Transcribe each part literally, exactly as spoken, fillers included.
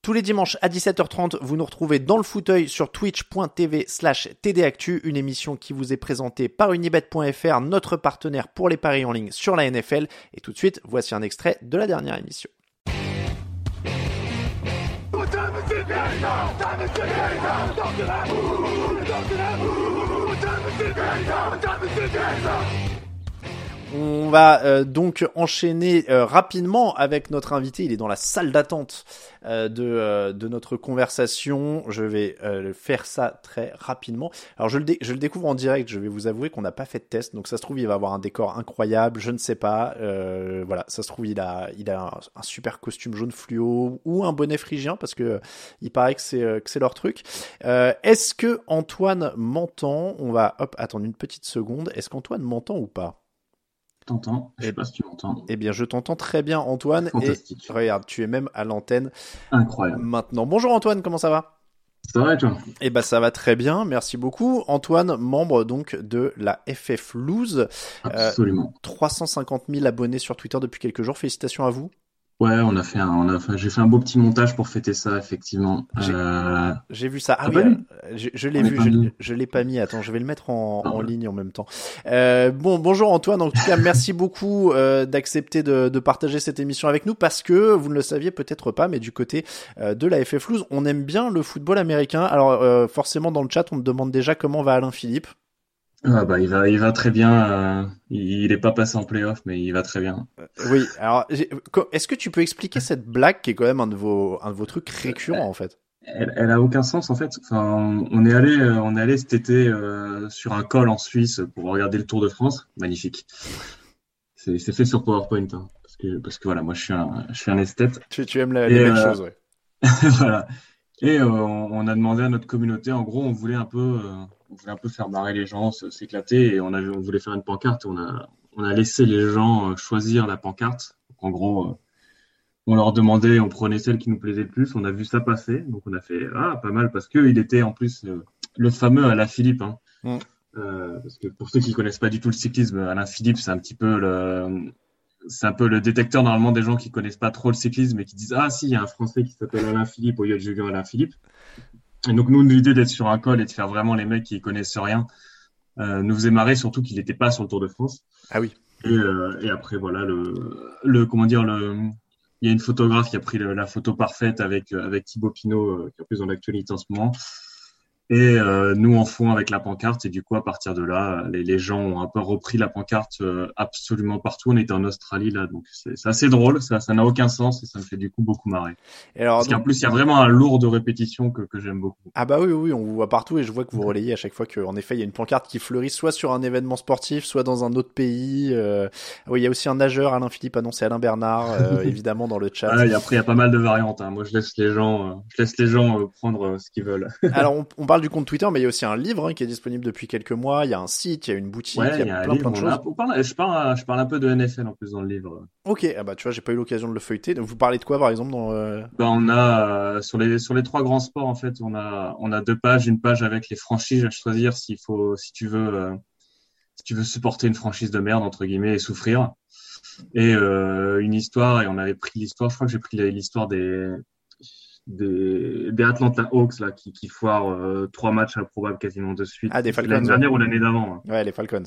Tous les dimanches à dix-sept heures trente, vous nous retrouvez dans le fauteuil sur twitch point t v slash t d actu, une émission qui vous est présentée par unibet point f r, notre partenaire pour les paris en ligne sur la N F L. Et tout de suite, voici un extrait de la dernière émission. On va euh, donc enchaîner euh, rapidement avec notre invité. Il est dans la salle d'attente euh, de, euh, de notre conversation. Je vais euh, faire ça très rapidement. Alors, je le, dé- je le découvre en direct. Je vais vous avouer qu'on n'a pas fait de test. Donc, ça se trouve, il va avoir un décor incroyable. Je ne sais pas. Euh, voilà, ça se trouve, il a, il a un, un super costume jaune fluo ou un bonnet phrygien parce que euh, il paraît que c'est, euh, que c'est leur truc. Euh, est-ce que Antoine m'entend ? On va hop, attendre une petite seconde. Est-ce qu'Antoine m'entend ou pas ? T'entends, je ne sais pas si tu m'entends. Eh bien, je t'entends très bien, Antoine. Fantastique. Et regarde, tu es même à l'antenne. Incroyable. Maintenant, bonjour Antoine, comment ça va ? Ça va et toi ? Eh bien, ça va très bien, merci beaucoup. Antoine, membre donc de la F F Louze. Absolument. Euh, trois cent cinquante mille abonnés sur Twitter depuis quelques jours, félicitations à vous. Ouais, on a fait un, on a fait, j'ai fait un beau petit montage pour fêter ça, effectivement. J'ai, euh... j'ai vu ça. Ah, ah oui, euh, je, je l'ai on vu, je, je l'ai pas mis. Attends, je vais le mettre en, ah, en ouais. ligne en même temps. Euh, bon, bonjour Antoine. En tout cas, merci beaucoup euh, d'accepter de, de partager cette émission avec nous parce que vous ne le saviez peut-être pas, mais du côté euh, de la F F Louze, on aime bien le football américain. Alors, euh, forcément, dans le chat, on me demande déjà comment va Alain Philippe. Ah bah, il va, il va très bien. Euh, il n'est pas passé en play-off, mais il va très bien. Oui. Alors, est-ce que tu peux expliquer cette blague qui est quand même un de vos, un de vos trucs récurrents en fait ? Elle, elle a aucun sens en fait. Enfin, on est allé, on est allé cet été euh, sur un col en Suisse pour regarder le Tour de France. Magnifique. C'est, c'est fait sur PowerPoint hein, parce que, parce que voilà, moi je suis un, je suis un esthète. Tu, tu aimes la, les belles euh... choses, ouais. Voilà. Et euh, on, on a demandé à notre communauté. En gros, on voulait un peu. Euh... On voulait un peu faire marrer les gens, s'éclater, et on, avait, on voulait faire une pancarte. On a, on a laissé les gens choisir la pancarte. Donc, en gros, on leur demandait, on prenait celle qui nous plaisait le plus. On a vu ça passer, donc on a fait ah pas mal parce que il était en plus le fameux Alain Philippe. Hein. Mm. Euh, parce que pour ceux qui connaissent pas du tout le cyclisme, Alain Philippe, c'est un petit peu le, c'est un peu le détecteur normalement des gens qui connaissent pas trop le cyclisme et qui disent ah si il y a un Français qui s'appelle Alain Philippe au lieu de Julien Alain Philippe. Et donc, nous, l'idée d'être sur un col et de faire vraiment les mecs qui connaissent rien euh, nous faisait marrer, surtout qu'il n'était pas sur le Tour de France. Ah oui. Et, euh, et après, voilà, le, le, comment dire, le, il y a une photographe qui a pris le, la photo parfaite avec, avec Thibaut Pinot, euh, qui est en plus dans l'actualité en ce moment. Et euh, nous, en fond avec la pancarte. Et du coup, à partir de là, les, les gens ont un peu repris la pancarte euh, absolument partout. On était en Australie, là. Donc, c'est, c'est assez drôle. Ça, ça n'a aucun sens et ça me fait du coup beaucoup marrer. Et alors, Parce donc... qu'en plus, il y a vraiment un lourd de répétition que, que j'aime beaucoup. Ah bah oui, oui, on vous voit partout. Et je vois que vous relayez à chaque fois qu'en effet, il y a une pancarte qui fleurit soit sur un événement sportif, soit dans un autre pays. Euh... Oui, il y a aussi un nageur, Alain Philippe, annoncé Alain Bernard, euh, évidemment, dans le chat. Ah, et après, il y a pas mal de variantes. Hein. Moi, je laisse les gens, euh, je laisse les gens euh, prendre euh, ce qu'ils veulent. Alors, on, on parle du compte Twitter, mais il y a aussi un livre hein, qui est disponible depuis quelques mois. Il y a un site, il y a une boutique, ouais, il y a, y a plein, livre, plein de choses. A, on parle, je, parle, je parle un peu de N F L en plus dans le livre. Ok, ah bah, tu vois, j'ai pas eu l'occasion de le feuilleter. Donc, vous parlez de quoi par exemple dans, euh... bah, on a, euh, sur, les, sur les trois grands sports, en fait, on a, on a deux pages. Une page avec les franchises à choisir s'il faut, si, tu veux, euh, si tu veux supporter une franchise de merde, entre guillemets, et souffrir. Et euh, une histoire, et on avait pris l'histoire, je crois que j'ai pris l'histoire des... Des, des Atlanta Hawks là, qui, qui foirent euh, trois matchs improbables quasiment de suite. Ah, des Falcons. L'année dernière ou l'année d'avant. Hein. Ouais, les Falcons.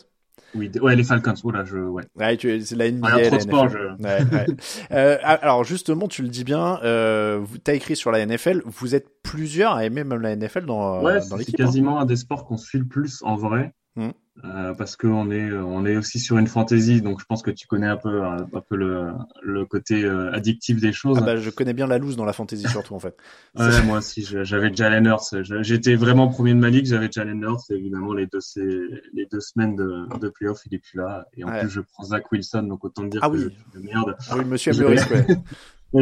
Oui, ouais, les Falcons, voilà, je, ouais. Ouais, tu, c'est la N B A, ah, la sport, N F L. Je... Ouais, ouais. euh, alors, justement, tu le dis bien, euh, t'as écrit sur la N F L, vous êtes plusieurs à aimer même la N F L dans, ouais, dans l'équipe. C'est quasiment hein. un des sports qu'on suit le plus, en vrai, mm. euh, parce qu'on est, on est aussi sur une fantasy, donc je pense que tu connais un peu, un, un peu le, le côté euh, addictif des choses. Ah bah, je connais bien la loose dans la fantasy, surtout, en fait. Ouais, moi aussi, j'avais Jalen Hurts. J'étais vraiment premier de ma ligue, j'avais Jalen Hurts, et évidemment, les deux, c'est, les deux semaines de, de playoff, il est plus là. Et en ouais. plus, je prends Zach Wilson, donc autant dire ah que oui. je suis de merde. Ah oui, monsieur Aburis, ouais.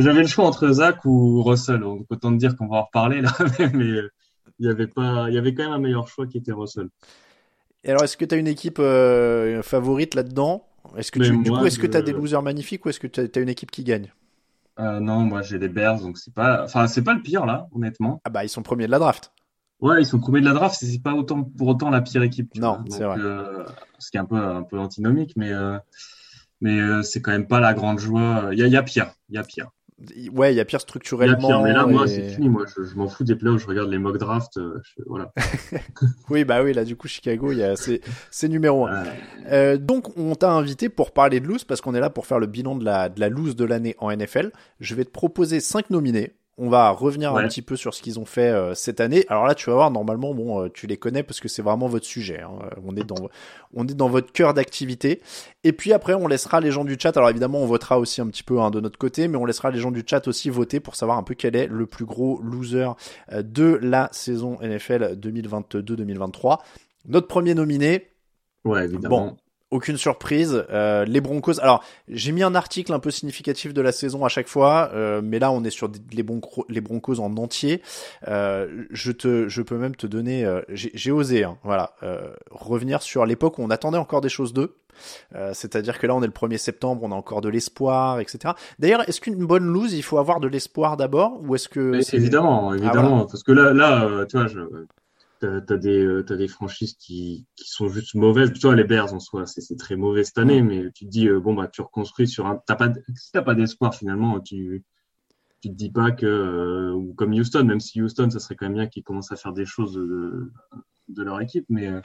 J'avais le choix entre Zach ou Russell, donc autant te dire qu'on va en reparler, là, mais il y avait pas, il y avait quand même un meilleur choix qui était Russell. Et alors, est-ce que tu as une équipe euh, favorite là-dedans ? Est-ce que tu moi, du coup, est-ce je... que tu as des losers magnifiques ou est-ce que tu as une équipe qui gagne ? euh, Non, moi j'ai des Bears, donc c'est pas, enfin c'est pas le pire là, honnêtement. Ah bah ils sont premiers de la draft. Ouais, ils sont premiers de la draft, c'est pas autant pour autant la pire équipe. Non, donc, c'est vrai. Euh, ce qui est un peu un peu antinomique, mais euh, mais euh, c'est quand même pas la grande joie. Il y a, il y a pire, il y a pire. Ouais, il y a pire structurellement. Il y a pire, mais là, et... moi, c'est fini. Moi, je, je m'en fous des playoffs. Je regarde les mock drafts. Je... Voilà. oui, bah oui, là, du coup, Chicago, y a... c'est, c'est numéro un. Ouais. Euh, donc, on t'a invité pour parler de loose parce qu'on est là pour faire le bilan de la, de la loose de l'année en N F L. Je vais te proposer cinq nominés. On va revenir ouais. un petit peu sur ce qu'ils ont fait euh, cette année. Alors là, tu vas voir, normalement, bon, euh, tu les connais parce que c'est vraiment votre sujet. Hein. On est dans, on est dans votre cœur d'activité. Et puis après, on laissera les gens du chat. Alors évidemment, on votera aussi un petit peu hein, de notre côté, mais on laissera les gens du chat aussi voter pour savoir un peu quel est le plus gros loser euh, de la saison N F L vingt vingt-deux vingt vingt-trois. Notre premier nominé. Ouais, évidemment. Bon. Aucune surprise, euh, les Broncos. Alors, j'ai mis un article un peu significatif de la saison à chaque fois, euh, mais là, on est sur des, les, broncos, les Broncos en entier. Euh, je te, je peux même te donner, euh, j'ai, j'ai osé, hein, voilà, euh, revenir sur l'époque où on attendait encore des choses d'eux. Euh, c'est-à-dire que là, on est le premier septembre, on a encore de l'espoir, et cetera. D'ailleurs, est-ce qu'une bonne lose, il faut avoir de l'espoir d'abord, ou est-ce que c'est... Évidemment, évidemment, ah, voilà. Parce que là, là, euh, tu vois, je. T'as, t'as des euh, t'as des franchises qui qui sont juste mauvaises. Tu vois, les Bears en soi c'est c'est très mauvais cette année, mais tu te dis euh, bon bah tu reconstruis sur un t'as pas si t'as pas d'espoir finalement tu tu te dis pas que euh, comme Houston, même si Houston ça serait quand même bien qu'ils commencent à faire des choses de, de leur équipe, mais euh...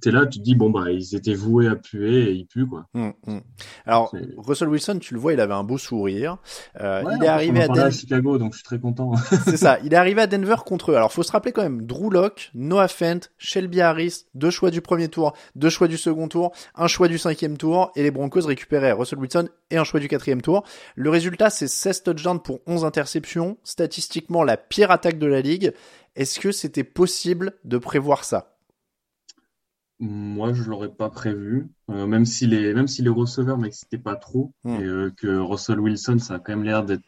t'es là, tu te dis, bon, bah, ils étaient voués à puer et ils puent, quoi. Mmh, mmh. Alors, c'est... Russell Wilson, tu le vois, il avait un beau sourire. Euh, ouais, il est arrivé on en à Denver. À Chicago, donc je suis très content. C'est ça. Il est arrivé à Denver contre eux. Alors, faut se rappeler quand même, Drew Lock, Noah Fent, Shelby Harris, deux choix du premier tour, deux choix du second tour, un choix du cinquième tour, et les Broncos récupéraient Russell Wilson et un choix du quatrième tour. Le résultat, c'est seize touchdowns pour onze interceptions. Statistiquement, la pire attaque de la ligue. Est-ce que c'était possible de prévoir ça? Moi, je l'aurais pas prévu, euh, même si les même si les receveurs m'excitaient pas trop mmh. et euh, que Russell Wilson, ça a quand même l'air d'être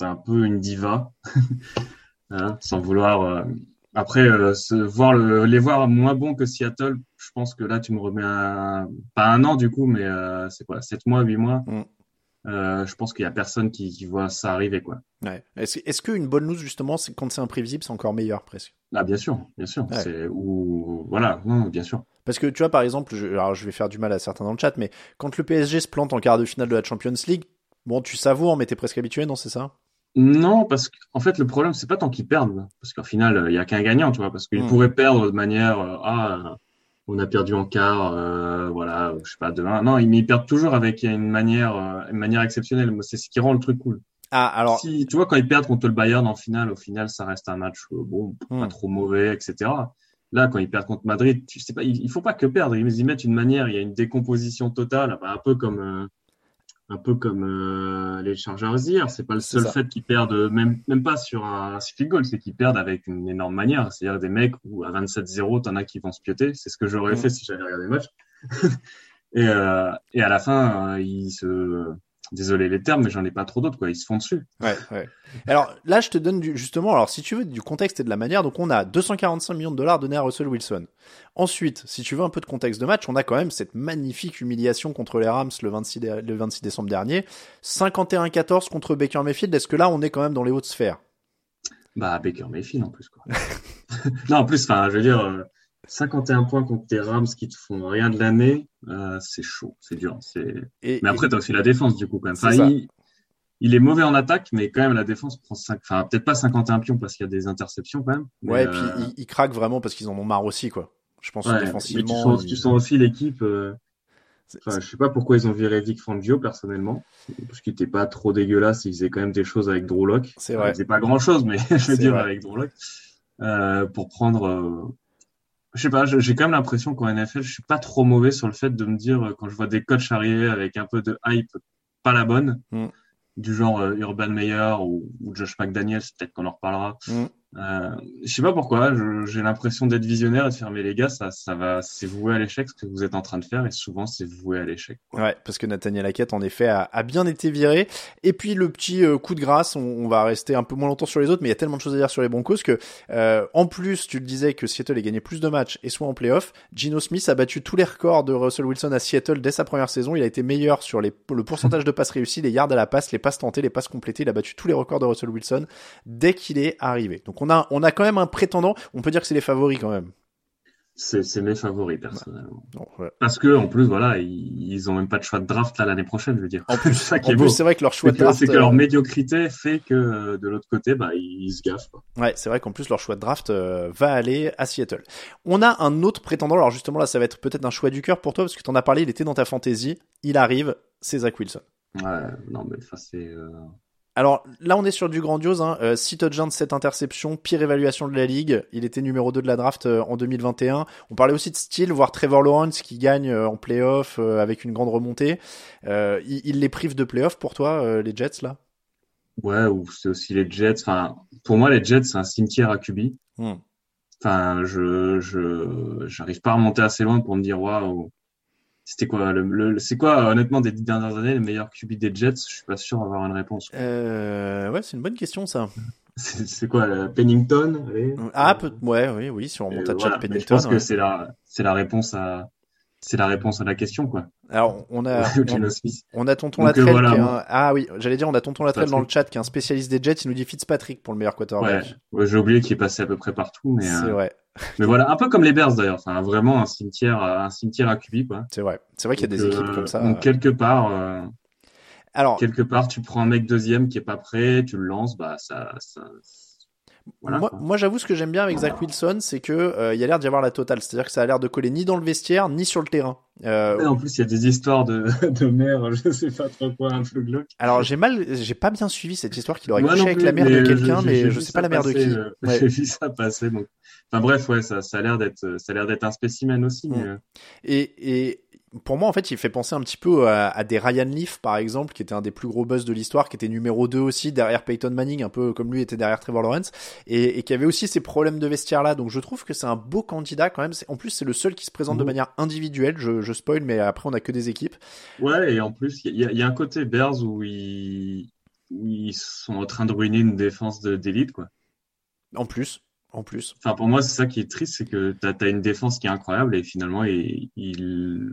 un peu une diva, hein, sans vouloir. Euh... Après, euh, se, voir le, les voir moins bons que Seattle, je pense que là, tu me remets à, pas un an du coup, mais euh, c'est quoi, sept mois, huit mois. Mmh. Euh, je pense qu'il y a personne qui, qui voit ça arriver, quoi. Ouais. Est-ce, est-ce qu'une bonne news justement, c'est, quand c'est imprévisible, c'est encore meilleur presque? Ah bien sûr, bien sûr. Ouais. C'est ou voilà, non, bien sûr. Parce que tu vois, par exemple, je, alors je vais faire du mal à certains dans le chat, mais quand le P S G se plante en quart de finale de la Champions League, bon, tu savoures, mais t'es presque habitué, non, c'est ça? Non, parce qu'en fait, le problème, c'est pas tant qu'ils perdent, parce qu'au final, il n'y a qu'un gagnant, tu vois, parce qu'ils mmh. pourraient perdre de manière, euh, ah, on a perdu en quart, euh, voilà, je sais pas, deux un. Non, mais ils perdent toujours avec une manière, euh, une manière exceptionnelle. C'est ce qui rend le truc cool. Ah, alors. Si, tu vois, quand ils perdent contre le Bayern en finale, au final, ça reste un match, euh, bon, mmh. pas trop mauvais, et cetera. Là, quand ils perdent contre Madrid, tu sais pas, il ne faut pas que perdre. Ils y mettent une manière, il y a une décomposition totale, un peu comme, euh, un peu comme euh, les Chargers hier. C'est pas le seul fait qu'ils perdent, même, même pas sur un field goal, c'est qu'ils perdent avec une énorme manière. C'est-à-dire des mecs où à vingt-sept zéro, t'en as qui vont se pioter. C'est ce que j'aurais mmh. fait si j'avais regardé le match. et, euh, et à la fin, euh, ils se... Désolé les termes, mais j'en ai pas trop d'autres, quoi. Ils se font dessus. Ouais, ouais. Alors là, je te donne du, justement, alors si tu veux du contexte et de la manière, donc on a deux cent quarante-cinq millions de dollars donnés à Russell Wilson. Ensuite, si tu veux un peu de contexte de match, on a quand même cette magnifique humiliation contre les Rams le vingt-six décembre dernier. cinquante et un à quatorze contre Baker Mayfield. Est-ce que là, on est quand même dans les hautes sphères? Bah, Baker Mayfield en plus, quoi. Non, en plus, enfin, je veux dire. Euh... cinquante et un points contre tes Rams qui te font rien de l'année, euh, c'est chaud, c'est dur. C'est... Et, mais après, et... t'as aussi la défense, du coup, quand même. Enfin, il... il est mauvais en attaque, mais quand même, la défense prend cinq... Enfin, peut-être pas cinquante et un pions parce qu'il y a des interceptions, quand même. Ouais, et puis euh... ils il craquent vraiment parce qu'ils en ont marre aussi, quoi. Je pense ouais, que défensivement... Tu sens, il... tu sens aussi l'équipe... Euh... Enfin, je sais pas pourquoi ils ont viré Vic Fangio personnellement, parce qu'il était pas trop dégueulasse. Il faisait quand même des choses avec Drew Lock. C'est vrai. Il faisait pas grand chose, mais je veux dire vrai. Avec Drew Lock euh, pour prendre. Euh... Je sais pas. J'ai quand même l'impression qu'en N F L, je suis pas trop mauvais sur le fait de me dire quand je vois des coachs arriver avec un peu de hype, pas la bonne, mm. du genre euh, Urban Meyer ou, ou Josh McDaniels. Peut-être qu'on en reparlera. Mm. Euh, je sais pas pourquoi, je, j'ai l'impression d'être visionnaire et de faire mais les gars, ça, ça va, c'est voué à l'échec ce que vous êtes en train de faire et souvent c'est voué à l'échec. Ouais, parce que Nathaniel Hackett en effet a, a bien été viré. Et puis le petit euh, coup de grâce, on, on va rester un peu moins longtemps sur les autres, mais il y a tellement de choses à dire sur les Broncos que euh, en plus tu le disais que Seattle a gagné plus de matchs et soit en playoff, Geno Smith a battu tous les records de Russell Wilson à Seattle dès sa première saison. Il a été meilleur sur les, le pourcentage de passes réussies, les yards à la passe, les passes tentées, les passes complétées. Il a battu tous les records de Russell Wilson dès qu'il est arrivé. Donc on On a, on a quand même un prétendant. On peut dire que c'est les favoris quand même. C'est, c'est mes favoris personnellement. Bah, non, ouais. Parce que en plus, voilà, ils, ils ont même pas de choix de draft là, l'année prochaine, je veux dire. En plus, ça qui en est plus beau. C'est vrai que leur choix c'est de draft, que, c'est que leur médiocrité fait que de l'autre côté, bah, ils se gaffent. Quoi. Ouais, c'est vrai qu'en plus leur choix de draft euh, va aller à Seattle. On a un autre prétendant. Alors justement là, ça va être peut-être un choix du cœur pour toi parce que t'en as parlé. Il était dans ta fantasy. Il arrive, c'est Zach Wilson. Ouais, non mais enfin c'est. Euh... Alors là, on est sur du grandiose. Hein. Euh, six touchdowns, sept interceptions, pire évaluation de la ligue. Il était numéro deux de la draft euh, en deux mille vingt et un. On parlait aussi de style, voire Trevor Lawrence qui gagne euh, en play-off euh, avec une grande remontée. Euh, il, il les prive de play-off pour toi, euh, les Jets, là ? Ouais, ou c'est aussi les Jets. Enfin, pour moi, les Jets, c'est un cimetière à Q B. Hmm. Enfin, je, je, j'arrive pas à remonter assez loin pour me dire waouh. C'était quoi le, le c'est quoi honnêtement des dix dernières années les meilleurs Q B des Jets? Je suis pas sûr d'avoir une réponse. Euh, ouais, c'est une bonne question ça. c'est, c'est quoi le Pennington allez, Ah peut ouais oui oui si on remonte à Chad voilà, Pennington. Je pense ouais. que c'est la c'est la réponse à c'est la réponse à la question quoi. Alors on a on, on a Tonton Latrell voilà, qui est un... ah oui j'allais dire on a Tonton Latrell dans le chat qui est un spécialiste des Jets, il nous dit Fitzpatrick pour le meilleur quarterback. Ouais, ouais j'ai oublié qu'il est passé à peu près partout mais. C'est euh... vrai. Mais voilà, un peu comme les Bears d'ailleurs, enfin vraiment un cimetière, un cimetière à Q B quoi. C'est vrai, c'est vrai qu'il y a donc, des équipes euh, comme ça. Donc quelque part, euh, alors quelque part, tu prends un mec deuxième qui est pas prêt, tu le lances, bah ça, ça voilà. Moi, moi, j'avoue ce que j'aime bien avec Zach Wilson, c'est que euh, il y a l'air d'y avoir la totale, c'est-à-dire que ça a l'air de coller ni dans le vestiaire ni sur le terrain. Euh... En plus, il y a des histoires de, de mère, je sais pas trop quoi, un peu glauque. Alors, j'ai mal, j'ai pas bien suivi cette histoire qu'il aurait couché avec la mère de quelqu'un, je, mais je, je sais pas la mère de qui. Euh, ouais. J'ai vu ça passer. Donc, enfin bref, ouais, ça, ça a l'air d'être, ça a l'air d'être un spécimen aussi. Ouais. Mais... Et et. Pour moi, en fait, il fait penser un petit peu à, à des Ryan Leaf, par exemple, qui était un des plus gros buzz de l'histoire, qui était numéro deux aussi, derrière Peyton Manning, un peu comme lui était derrière Trevor Lawrence, et, et qui avait aussi ces problèmes de vestiaire-là. Donc, je trouve que c'est un beau candidat, quand même. C'est, en plus, c'est le seul qui se présente de manière individuelle. Je, je spoil, mais après, on n'a que des équipes. Ouais, et en plus, il y, y a un côté Bears où ils, où ils sont en train de ruiner une défense de, d'élite, quoi. En plus. En plus. Enfin, pour moi, c'est ça qui est triste, c'est que t'as, t'as une défense qui est incroyable, et finalement, ils... Il...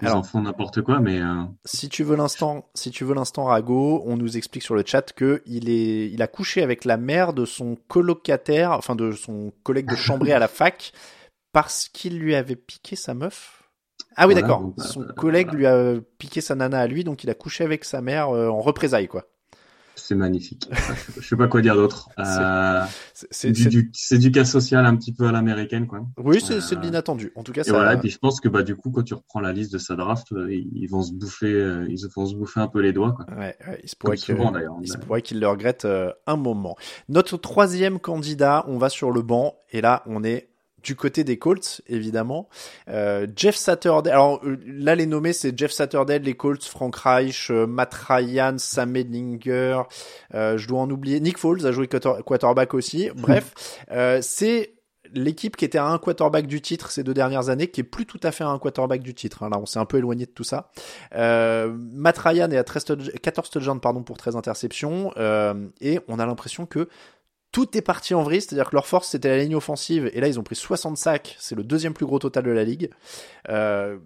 Ils Alors, en font n'importe quoi, mais euh... si tu veux l'instant, si tu veux l'instant Rago, on nous explique sur le chat que il est, il a couché avec la mère de son colocataire, enfin de son collègue de chambrée à la fac, parce qu'il lui avait piqué sa meuf. Ah oui, voilà, d'accord. Bah, son collègue voilà. lui a piqué sa nana à lui, donc il a couché avec sa mère euh, en représailles, quoi. C'est magnifique. Je sais pas quoi dire d'autre. Euh, c'est, c'est, du, c'est... Du, c'est du cas social un petit peu à l'américaine, quoi. Oui, c'est, euh, c'est de l'inattendu. En tout cas, et ça. Voilà. Et puis je pense que bah du coup, quand tu reprends la liste de sa draft, ils vont se bouffer, ils vont se bouffer un peu les doigts, quoi. Ouais, ouais, il se pourrait que, souvent, d'ailleurs, il se pourrait qu'ils le regrettent euh, un moment. Notre troisième candidat, on va sur le banc et là, on est. Du côté des Colts, évidemment, euh, Jeff Saturday. Alors euh, là, les nommés, c'est Jeff Saturday, les Colts, Frank Reich, euh, Matt Ryan, Sam Ellinger. Euh, je dois en oublier. Nick Foles a joué quarterback aussi. Bref, euh, c'est l'équipe qui était à un quarterback du titre ces deux dernières années, qui est plus tout à fait à un quarterback du titre. Hein. Là, on s'est un peu éloigné de tout ça. Euh, Matt Ryan est à treize, quatorze touchdowns, pardon, pour treize interceptions, euh, et on a l'impression que tout est parti en vrille, c'est-à-dire que leur force, c'était la ligne offensive, et là, ils ont pris soixante sacs, c'est le deuxième plus gros total de la ligue. Euh,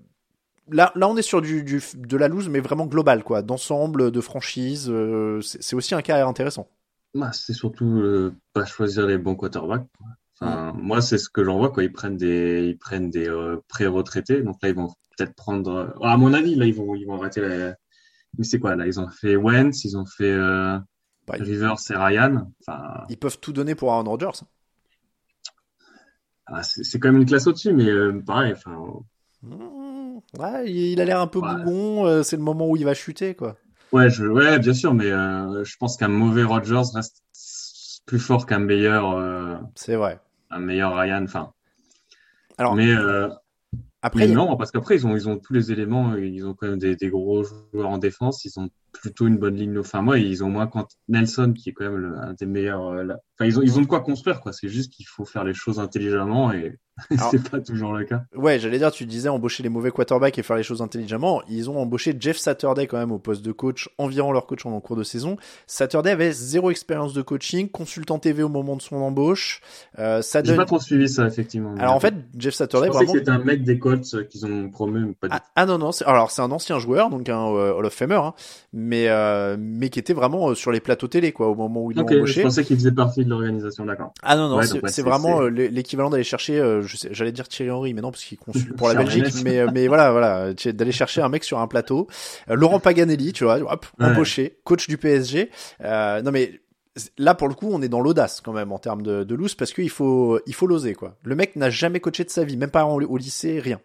là, là, on est sur du, du, de la loose, mais vraiment globale, quoi, d'ensemble, de franchise, euh, c'est, c'est aussi un cas intéressant. Bah, c'est surtout euh, pas choisir les bons quarterbacks. Enfin, ouais. Moi, c'est ce que j'en vois, quoi. Ils prennent des, ils prennent des euh, pré-retraités, donc là, ils vont peut-être prendre... À mon avis, là, ils vont, ils vont arrêter la... Mais c'est quoi, là, ils ont fait Wentz, ils ont fait... Euh... Bah, Rivers et Ryan. Enfin, ils peuvent tout donner pour Aaron Rodgers. Ah, c'est, c'est quand même une classe au-dessus, mais euh, pareil. Enfin, mmh. Ouais, il a l'air un peu ouais. bougon, euh, c'est le moment où il va chuter, quoi. Ouais, je, ouais, bien sûr, mais euh, je pense qu'un mauvais Rodgers reste plus fort qu'un meilleur. Euh, c'est vrai. Un meilleur Ryan, enfin. Alors. Mais. Euh, Après, mais non, parce qu'après, ils ont, ils ont tous les éléments, ils ont quand même des, des gros joueurs en défense, ils ont plutôt une bonne ligne. Enfin, moi, ils ont moins quand Nelson, qui est quand même le, un des meilleurs. Euh, la... Enfin, ils ont, ils ont de quoi construire, quoi. C'est juste qu'il faut faire les choses intelligemment et alors, c'est pas toujours le cas. Ouais, j'allais dire, tu disais embaucher les mauvais quarterbacks et faire les choses intelligemment. Ils ont embauché Jeff Saturday quand même au poste de coach, environ leur coach en cours de saison. Saturday avait zéro expérience de coaching, consultant T V au moment de son embauche. Euh, ça donne... J'ai pas trop suivi ça, effectivement. Alors, en fait, Jeff Saturday, je vraiment. C'est un mec des qu'ils ont promu, pas du tout. Ah non non, c'est, alors c'est un ancien joueur, donc un euh, Hall of Famer, hein, mais euh, mais qui était vraiment euh, sur les plateaux télé, quoi, au moment où ils okay, l'ont embauché. Je pensais qu'il faisait partie de l'organisation, d'accord. Ah non non, ouais, c'est, donc, ouais, c'est, c'est vraiment c'est... Euh, l'équivalent d'aller chercher, euh, je sais, j'allais dire Thierry Henry, mais non parce qu'il consulte pour la Belgique, mais euh, mais voilà voilà, d'aller chercher un mec sur un plateau, euh, Laurent Paganelli, tu vois, hop, ouais. embauché, coach du P S G. Euh, non mais là, pour le coup, on est dans l'audace quand même en termes de, de loose parce qu'il faut, il faut l'oser, quoi. Le mec n'a jamais coaché de sa vie, même pas en, au lycée, rien.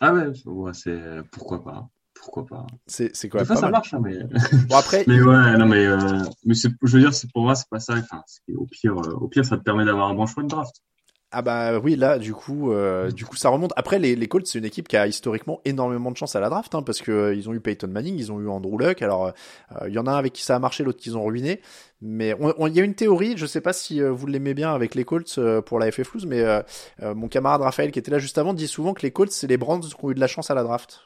Ah ouais, ouais c'est pourquoi pas, pourquoi pas. C'est, c'est quoi pas, pas ça mal. marche, hein, mais. Bon après. mais ouais, non mais, euh, mais c'est, je veux dire, c'est pour moi, c'est pas ça. Enfin, c'est, au pire, euh, au pire, ça te permet d'avoir un bon choix de draft. Ah bah oui, là du coup, euh, du coup ça remonte. Après les, les Colts, c'est une équipe qui a historiquement énormément de chance à la draft, hein, parce que euh, ils ont eu Peyton Manning, ils ont eu Andrew Luck. Alors il euh, y en a un avec qui ça a marché, l'autre qu'ils ont ruiné. Mais il y a une théorie, je sais pas si euh, vous l'aimez bien avec les Colts euh, pour la F F Louze, mais euh, euh, mon camarade Raphaël qui était là juste avant dit souvent que les Colts c'est les Brands qui ont eu de la chance à la draft.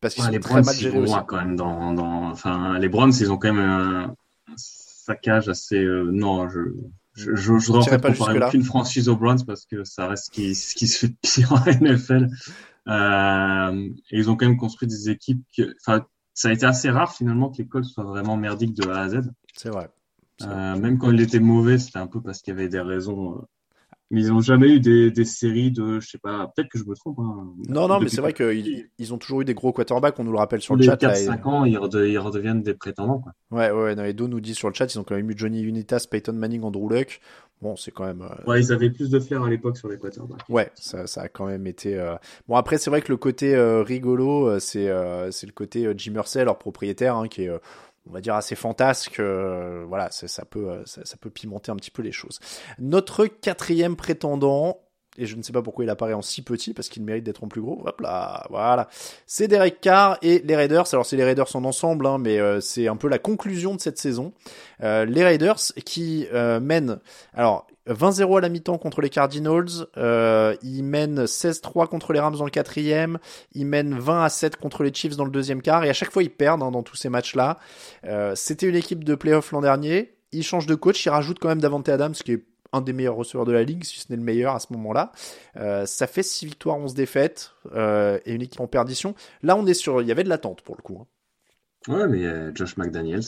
Parce qu'ils ouais, sont les très Brands, mal gérés aussi. Quand même dans, dans, enfin les Brands ils ont quand même un saccage assez euh, non je. Je, je, je voudrais en fait comparer aucune franchise aux Browns parce que ça reste ce qui, ce qui se fait de pire en N F L. Euh, et ils ont quand même construit des équipes que, enfin, ça a été assez rare finalement que les Colts soient vraiment merdiques de A à Z. C'est vrai. C'est euh, vrai. Même quand ils étaient mauvais, c'était un peu parce qu'il y avait des raisons. Euh, mais ils n'ont jamais eu des, des séries de, je sais pas, peut-être que je me trompe. Hein, non, non, mais c'est vrai qu'ils ils ont toujours eu des gros quarterbacks, on nous le rappelle sur le chat. Depuis quatre cinq et... ans, ils, rede- ils redeviennent des prétendants, quoi. Ouais, ouais, non, Edo nous dit sur le chat, ils ont quand même eu Johnny Unitas, Peyton Manning, Andrew Luck. Bon, c'est quand même... Euh... Ouais, ils avaient plus de flair à l'époque sur les quarterbacks. Ouais, ça, ça a quand même été... Euh... Bon, après, c'est vrai que le côté euh, rigolo, c'est, euh, c'est le côté euh, Jim Irsay, leur propriétaire, hein, qui est... Euh... on va dire assez fantasque, euh, voilà, ça, ça peut, ça, ça peut pimenter un petit peu les choses. Notre quatrième prétendant, et je ne sais pas pourquoi il apparaît en si petit, parce qu'il mérite d'être en plus gros, hop là, voilà, c'est Derek Carr et les Raiders. Alors c'est les Raiders en ensemble, hein, mais euh, c'est un peu la conclusion de cette saison. Euh, les Raiders qui euh, mènent, alors... vingt zéro à la mi-temps contre les Cardinals, euh, ils mènent seize trois contre les Rams dans le quatrième, ils mènent vingt à sept contre les Chiefs dans le deuxième quart, et à chaque fois ils perdent, hein, dans tous ces matchs-là. Euh, c'était une équipe de play-off l'an dernier, ils changent de coach, ils rajoutent quand même Davante Adams, qui est un des meilleurs receveurs de la ligue, si ce n'est le meilleur à ce moment-là. Euh, ça fait six victoires, onze défaites, euh, et une équipe en perdition. Là on est sur, il y avait de l'attente pour le coup. Hein. Ouais, mais euh, Josh McDaniels...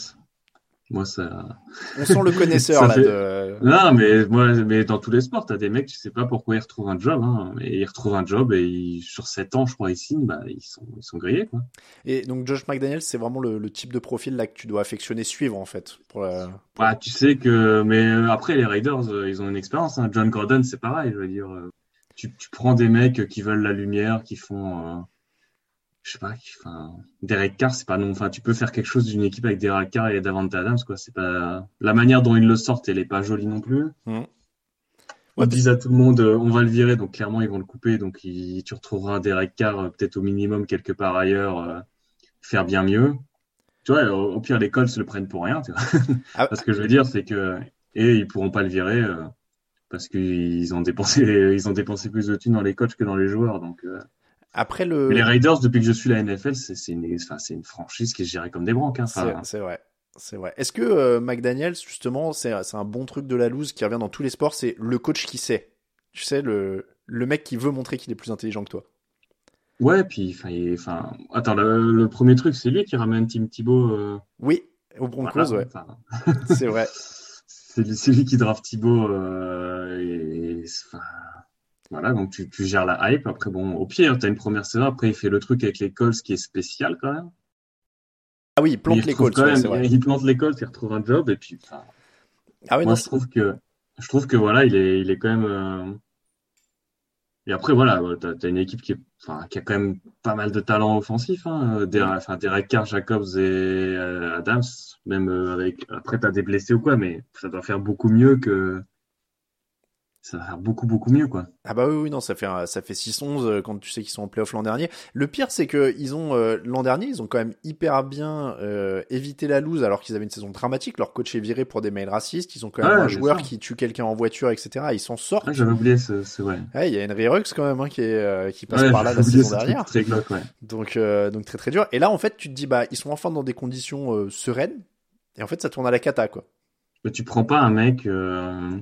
Moi, ça. On sent le connaisseur, là. Fait... De... Non, mais, moi, mais dans tous les sports, t'as des mecs, tu sais pas pourquoi ils retrouvent un job, hein. Et ils retrouvent un job et ils, sur sept ans, je crois, ils signent, bah, ils sont, ils sont grillés, quoi. Et donc, Josh McDaniels, c'est vraiment le, le type de profil, là, que tu dois affectionner, suivre, en fait. Pour la... Bah, tu sais que, mais après, les Raiders, ils ont une expérience, hein. John Gordon, c'est pareil, je veux dire. Tu, tu prends des mecs qui veulent la lumière, qui font, euh... je sais pas, enfin, Derek Carr, c'est pas non, enfin, tu peux faire quelque chose d'une équipe avec Derek Carr et Davante Adams, quoi. C'est pas la manière dont ils le sortent, elle est pas jolie non plus. Mmh. Ils disent à tout le monde, on va le virer, donc clairement ils vont le couper, donc il... tu retrouveras Derek Carr peut-être au minimum quelque part ailleurs, euh, faire bien mieux. Tu vois, au, au pire les Colts le prennent pour rien, tu vois. Ah. Parce que je veux dire, c'est que et ils pourront pas le virer. Euh... Parce qu'ils ont dépensé, ils ont dépensé plus de thunes dans les coachs que dans les joueurs, donc. Euh... Après le... Les Raiders, depuis que je suis la N F L, c'est, c'est, une, enfin, c'est une franchise qui est gérée comme des branques. Hein, c'est, c'est vrai, c'est vrai. Est-ce que euh, McDaniels, justement, c'est, c'est un bon truc de la loose qui revient dans tous les sports, c'est le coach qui sait. Tu sais, le, le mec qui veut montrer qu'il est plus intelligent que toi. Ouais, puis, enfin, attends, le, le premier truc, c'est lui qui ramène Tim Thibault. Euh... Oui, au Broncos, voilà, ouais. Enfin... c'est vrai. C'est lui, c'est lui qui draft Thibault euh, et... et voilà, donc tu, tu gères la hype. Après, bon, au pire, t'as une première saison. Après, il fait le truc avec les Colts qui est spécial quand même. Ah oui, il plante les Colts. Ouais, c'est vrai. Il plante les Colts, il retrouve un job. Et puis, enfin, ah oui, moi, non, je, trouve que, je trouve que voilà, il est, il est quand même. Euh, Et après, voilà, tu as une équipe qui, est, enfin, qui a quand même pas mal de talent offensif. Hein. Derek, enfin, Derek Carr, Jacobs et Adams, même avec. Après, tu as des blessés ou quoi, mais ça doit faire beaucoup mieux que. Ça va faire beaucoup, beaucoup mieux, quoi. Ah bah oui, oui, non, ça fait, ça fait six onze quand tu sais qu'ils sont en playoff l'an dernier. Le pire, c'est que ils ont, euh, l'an dernier, ils ont quand même hyper bien euh, évité la loose alors qu'ils avaient une saison dramatique. Leur coach est viré pour des mails racistes. Ils ont quand même ah, un joueur ça. qui tue quelqu'un en voiture, et cetera. Ils s'en sortent. Ah, j'avais oublié, c'est ce, vrai. Ce, ouais, il y a une Henry Rux quand même hein, qui, est, euh, qui passe ouais, par là la saison dernière. Très glauque, ouais. Donc, euh, donc très, très dur. Et là, en fait, tu te dis, bah, ils sont enfin dans des conditions euh, sereines. Et en fait, ça tourne à la cata, quoi. Mais tu prends pas un mec... Euh...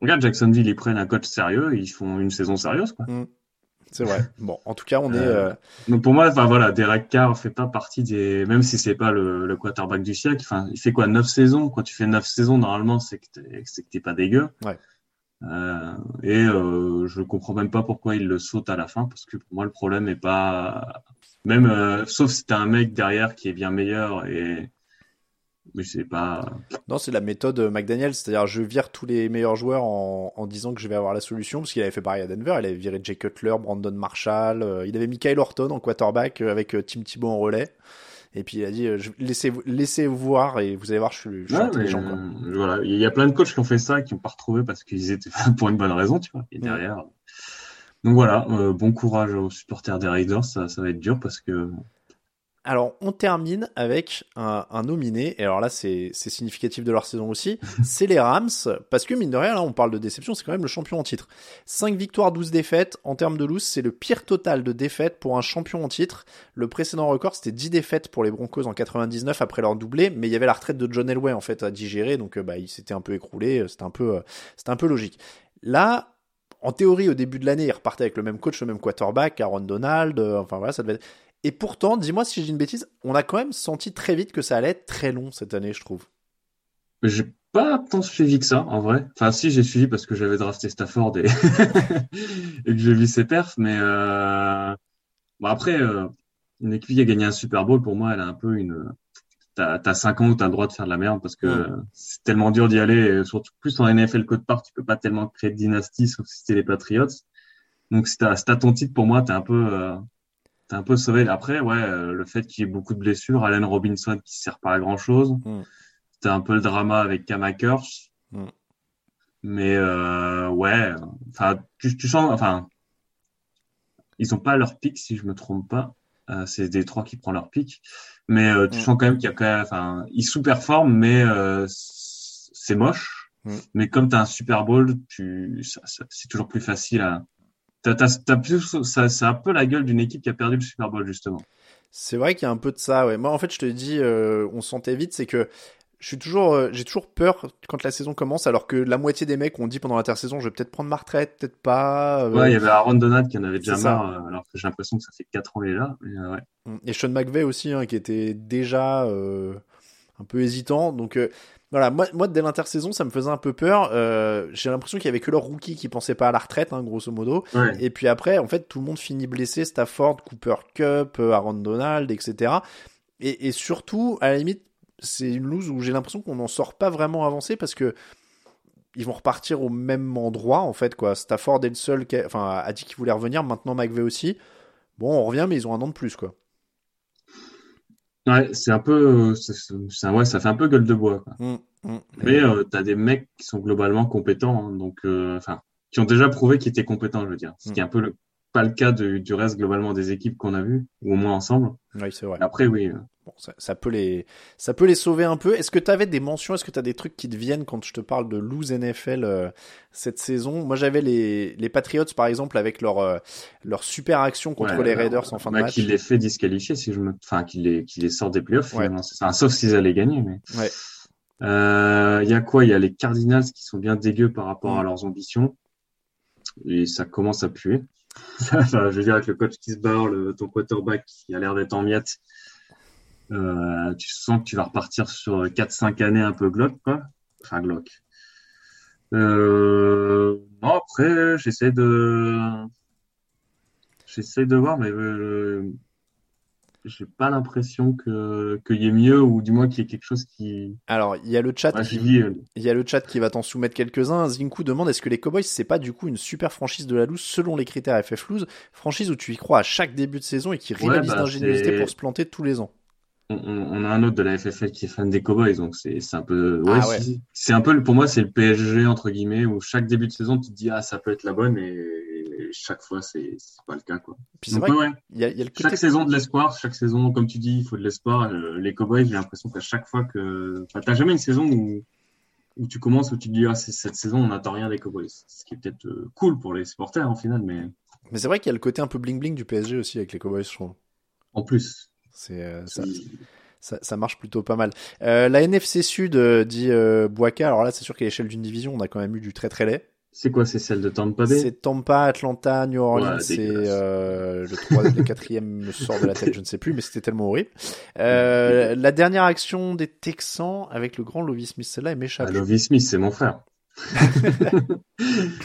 Regarde, Jacksonville, ils prennent un coach sérieux, ils font une saison sérieuse, quoi. Mmh. C'est vrai. Bon, en tout cas, on est. Euh... Donc pour moi, enfin voilà, Derek Carr fait pas partie des. Même si c'est pas le, le quarterback du siècle, enfin, il fait quoi, neuf saisons. Quand tu fais neuf saisons, normalement, c'est que t'es, c'est que t'es pas dégueu. Ouais. Euh, et euh, je comprends même pas pourquoi il le saute à la fin, parce que pour moi, le problème est pas. Même, euh, sauf si t'as un mec derrière qui est bien meilleur et. Mais c'est pas... Non, c'est la méthode McDaniels, c'est-à-dire je vire tous les meilleurs joueurs en, en disant que je vais avoir la solution, parce qu'il avait fait pareil à Denver, il avait viré Jay Cutler, Brandon Marshall, euh, il avait mis Kyle Orton en quarterback avec euh, Tim Thibault en relais, et puis il a dit euh, je, laissez, laissez voir et vous allez voir, je suis, je suis ouais, intelligent. Mais, quoi. Euh, voilà. Il y a plein de coachs qui ont fait ça, qui n'ont pas retrouvé parce qu'ils étaient pour une bonne raison, tu vois, et derrière... Ouais. Donc voilà, euh, bon courage aux supporters des Raiders, ça, ça va être dur parce que... Alors, on termine avec un, un nominé, et alors là, c'est, c'est significatif de leur saison aussi, c'est les Rams, parce que mine de rien, là, on parle de déception, c'est quand même le champion en titre. cinq victoires, douze défaites, en termes de loose, c'est le pire total de défaites pour un champion en titre. Le précédent record, c'était dix défaites pour les Broncos en quatre-vingt-dix-neuf après leur doublé, mais il y avait la retraite de John Elway, en fait, à digérer, donc bah, il s'était un peu écroulé, c'était un peu, c'était un peu logique. Là... En théorie, au début de l'année, ils repartaient avec le même coach, le même quarterback, Aaron Donald, euh, enfin voilà, ça devait être... Et pourtant, dis-moi si je dis une bêtise, on a quand même senti très vite que ça allait être très long cette année, je trouve. Mais j'ai pas tant suivi que ça, en vrai. Enfin, si, j'ai suivi parce que j'avais drafté Stafford et, et que j'ai vu ses perfs, mais euh... bon, après, euh, une équipe qui a gagné un Super Bowl, pour moi, elle a un peu une... T'as, t'as cinq ans où t'as le droit de faire de la merde parce que mmh. c'est tellement dur d'y aller. Et surtout, plus en N F L qu'autre part, tu peux pas tellement créer de dynastie sauf si t'es les Patriots. Donc, si t'as, si t'as ton titre, pour moi, t'es un peu, euh, t'es un peu sauvé. Après, ouais, euh, le fait qu'il y ait beaucoup de blessures, Allen Robinson qui sert pas à grand chose. Mmh. T'as un peu le drama avec Cam Akers. Mmh. Mais, euh, ouais, enfin, tu, tu sens, enfin, ils ont pas leur pic si je me trompe pas. Euh, c'est Détroit qui prend leur pic, mais euh, tu mmh. sens quand même qu'il y a quand même, enfin, ils sous-performent, mais euh, c'est moche. Mmh. Mais comme t'as un Super Bowl, tu, ça, ça, c'est toujours plus facile à. T'as, t'as, t'as plus, ça, c'est un peu la gueule d'une équipe qui a perdu le Super Bowl justement. C'est vrai qu'il y a un peu de ça. Ouais. Moi, en fait, je te dis, euh, on sentait vite, c'est que. Je suis toujours, euh, j'ai toujours peur quand la saison commence, alors que la moitié des mecs ont dit pendant l'intersaison, je vais peut-être prendre ma retraite, peut-être pas. Euh... Ouais, il y avait Aaron Donald qui en avait déjà marre, euh, alors que j'ai l'impression que ça fait quatre ans qu'il est là. Mais, euh, ouais. Et Sean McVay aussi, hein, qui était déjà euh, un peu hésitant. Donc euh, voilà, moi, moi dès l'intersaison, ça me faisait un peu peur. Euh, j'ai l'impression qu'il y avait que leur rookie qui pensait pas à la retraite, hein, grosso modo. Ouais. Et puis après, en fait, tout le monde finit blessé. Stafford, Cooper Kupp, Aaron Donald, et cetera. Et, et surtout, à la limite. C'est une loose où j'ai l'impression qu'on n'en sort pas vraiment avancé parce que ils vont repartir au même endroit en fait quoi. Stafford est le seul qui a, enfin, a dit qu'il voulait revenir, maintenant McVay aussi. Bon, on revient mais ils ont un an de plus quoi. Ouais, c'est un peu, c'est, c'est, ouais, ça fait un peu gueule de bois. Quoi. Mmh, mmh, mais euh, t'as des mecs qui sont globalement compétents, hein, donc euh, enfin qui ont déjà prouvé qu'ils étaient compétents, je veux dire. Ce mmh. qui est un peu le, pas le cas de, du reste globalement des équipes qu'on a vues, ou au moins ensemble. Oui, c'est vrai. Après oui. Euh, Bon, ça, ça, peut les, ça peut les sauver un peu. Est-ce que tu avais des mentions ? Est-ce que tu as des trucs qui te viennent quand je te parle de Louze N F L euh, cette saison ? Moi, j'avais les, les Patriots, par exemple, avec leur, euh, leur super action contre ouais, les Raiders alors, en fin bah, de match. Qui les fait disqualifier, si je me... enfin, qui les, qui les sort des playoffs, ouais. Enfin, sauf s'ils allaient gagner. Mais... Ouais. Euh, y a quoi ? Il y a les Cardinals qui sont bien dégueux par rapport mmh. à leurs ambitions. Et ça commence à puer. Enfin, je veux dire, avec le coach qui se barre, le, ton quarterback qui a l'air d'être en miettes. Euh, tu sens que tu vas repartir sur quatre cinq années un peu glauque, quoi. Enfin, glauque. Euh, non, après, j'essaie de. J'essaie de voir, mais. Euh, j'ai pas l'impression que qu'il y ait mieux, ou du moins qu'il y ait quelque chose qui... Alors, il y a le chat, ouais, qui... dit, euh... il y a le chat qui va t'en soumettre quelques-uns. Zinkou demande, est-ce que les Cowboys, c'est pas du coup une super franchise de la loose selon les critères F F Louze, franchise où tu y crois à chaque début de saison et qui rivalise, ouais, bah, d'ingéniosité pour se planter tous les ans? On, on a un autre de la F F L qui est fan des Cowboys, donc c'est, c'est un peu, ouais, ah ouais. C'est, c'est un peu, pour moi, c'est le P S G, entre guillemets, où chaque début de saison, tu te dis, ah, ça peut être la bonne, et, et chaque fois, c'est, c'est pas le cas, quoi. Puis donc, c'est vrai, ouais, y a, y a le côté... chaque saison de l'espoir, chaque saison, comme tu dis, il faut de l'espoir. Euh, les Cowboys, j'ai l'impression qu'à chaque fois que, enfin, t'as jamais une saison où, où tu commences, où tu te dis, ah, c'est, cette saison, on n'attend rien des Cowboys. Ce qui est peut-être euh, cool pour les supporters, en final, mais. Mais c'est vrai qu'il y a le côté un peu bling-bling du P S G aussi avec les Cowboys, je trouve. En plus. C'est, euh, ça, ça, ça marche plutôt pas mal. Euh, la N F C Sud, euh, dit euh, Boaka. Alors là, c'est sûr qu'à l'échelle d'une division, on a quand même eu du très très laid. C'est quoi, c'est celle de Tampa Bay? C'est Tampa, Atlanta, New Orleans, ouais, c'est euh, le troisième, le quatrième me sort de la tête, je ne sais plus, mais c'était tellement horrible. Euh, la dernière action des Texans avec le grand Lovie Smith, celle-là, elle m'échappe. Ah, Lovie Smith, c'est mon frère.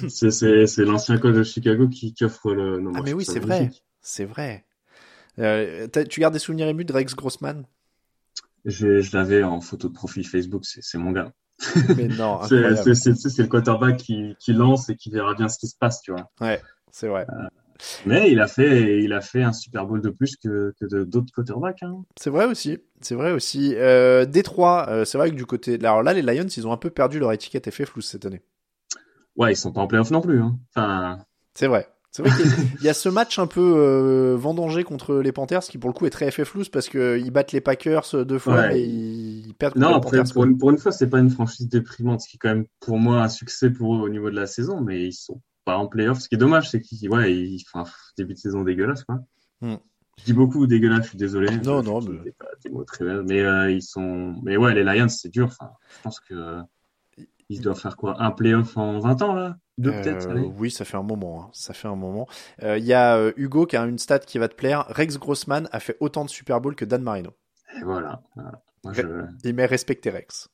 c'est, c'est, c'est l'ancien coach de Chicago qui, qui offre le... Non, ah mais oui, c'est vrai, logique. C'est vrai. Euh, tu gardes des souvenirs émus de Rex Grossman? Je, je l'avais en photo de profil Facebook, c'est, c'est mon gars. Mais non, c'est, c'est, c'est, c'est, c'est le quarterback qui, qui lance et qui verra bien ce qui se passe, tu vois. Ouais, c'est vrai. Euh, mais il a fait, il a fait un Super Bowl de plus que, que de, d'autres quarterbacks. Hein. C'est vrai aussi, c'est vrai aussi. Euh, Détroit, euh, c'est vrai que du côté, alors là, les Lions, ils ont un peu perdu leur étiquette F F Louze cette année. Ouais, ils sont pas en playoff non plus. Hein. Enfin, c'est vrai. C'est vrai qu'il y a ce match un peu euh, vendangé contre les Panthers qui, pour le coup, est très F F Louze parce qu'ils battent les Packers deux fois, ouais, et ils perdent contre non, les Panthers. Non, pour, pour une fois, c'est pas une franchise déprimante, ce qui est quand même, pour moi, un succès pour eux au niveau de la saison, mais ils sont pas en playoff. Ce qui est dommage, c'est qu'ils, ouais, ils font un début de saison dégueulasse, quoi. Mm. Je dis beaucoup dégueulasse, je suis désolé. Non, non, mais... Des, des mots très belles, mais euh, ils sont... Mais ouais, les Lions, c'est dur. Enfin, je pense que euh, ils doivent faire quoi, un playoff en vingt ans, là? Deux, peut-être, euh, oui, ça fait un moment. Hein. Ça fait un moment. Il euh, y a euh, Hugo qui a une stat qui va te plaire. Rex Grossman a fait autant de Super Bowl que Dan Marino. Et voilà. voilà. Moi, je... Il m'a respecté Rex.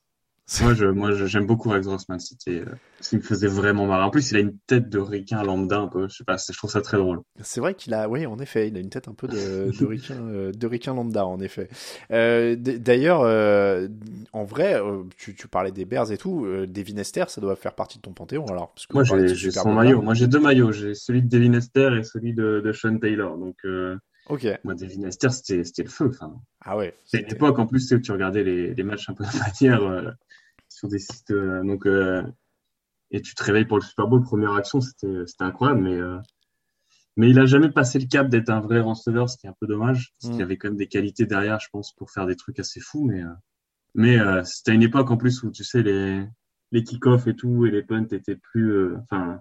Moi, je, moi, je, j'aime beaucoup Rex Grossman. C'était euh, ce qui me faisait vraiment marrer. En plus, il a une tête de ricain lambda, quoi. Je sais pas. Je trouve ça très drôle. C'est vrai qu'il a, oui, en effet, il a une tête un peu de, de ricain, euh, de ricain lambda, en effet. Euh, d- d'ailleurs, euh, en vrai, euh, tu, tu parlais des Bears et tout. Euh, Devin Hester, ça doit faire partie de ton panthéon, alors. Parce que moi, j'ai, j'ai son maillot. Là, moi, j'ai deux maillots. J'ai celui de Devin Hester et celui de, de Sean Taylor. Donc. Euh... Ok. Moi, Devin Hester, c'était, c'était le feu. Enfin, ah ouais. C'était une époque, en plus, où tu regardais les, les matchs un peu de manière euh, sur des sites. Euh, donc, euh, et tu te réveilles pour le Super Bowl, première action, c'était, c'était incroyable. Mais, euh, mais il n'a jamais passé le cap d'être un vrai receveur, ce qui est un peu dommage. Parce mm. qu'il y avait quand même des qualités derrière, je pense, pour faire des trucs assez fous. Mais, euh, mais euh, c'était une époque, en plus, où tu sais, les, les kick-offs et tout, et les punts étaient plus. Enfin, euh,